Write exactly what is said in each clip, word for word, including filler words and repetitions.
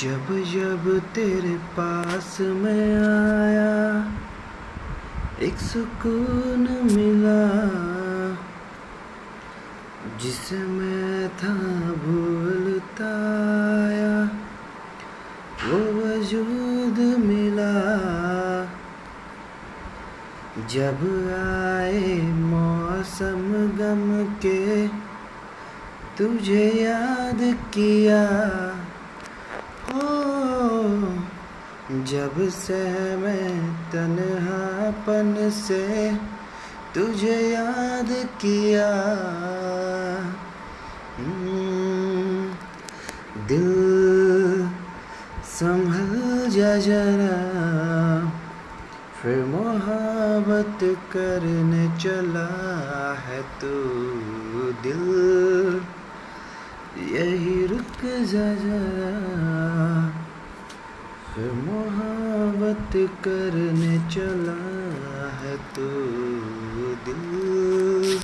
जब जब तेरे पास मैं आया एक सुकून मिला, जिसे मैं था भूलता आया वो वजूद मिला। जब आए मौसम गम के तुझे याद किया, जब से मैं तन्हापन से तुझे याद किया। दिल संभल जा जरा, फिर मोहब्बत करने चला है तू। दिल यही रुक जा जरा, फिर मोहब्बत करने चला है तू। दिल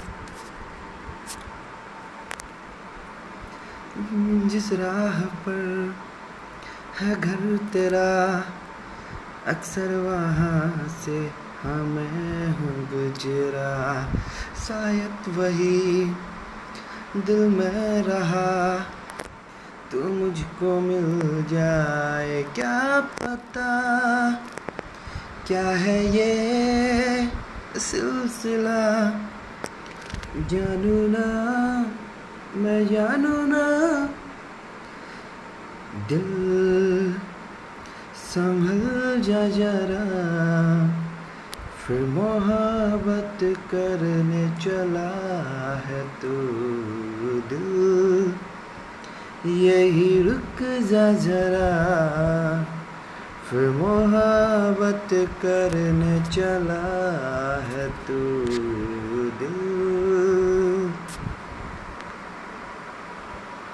जिस राह पर है घर तेरा, अक्सर वहाँ से हमें हूँ गुजरा। शायद वही दिल में रहा, तू मुझको मिल जाए। क्या पता क्या है ये सिलसिला, जानू ना मैं जानू ना। दिल संभल जा जरा, फिर मोहब्बत करने चला है तू। दिल यही रुक जा जरा, फिर मोहब्बत करने चला है तू।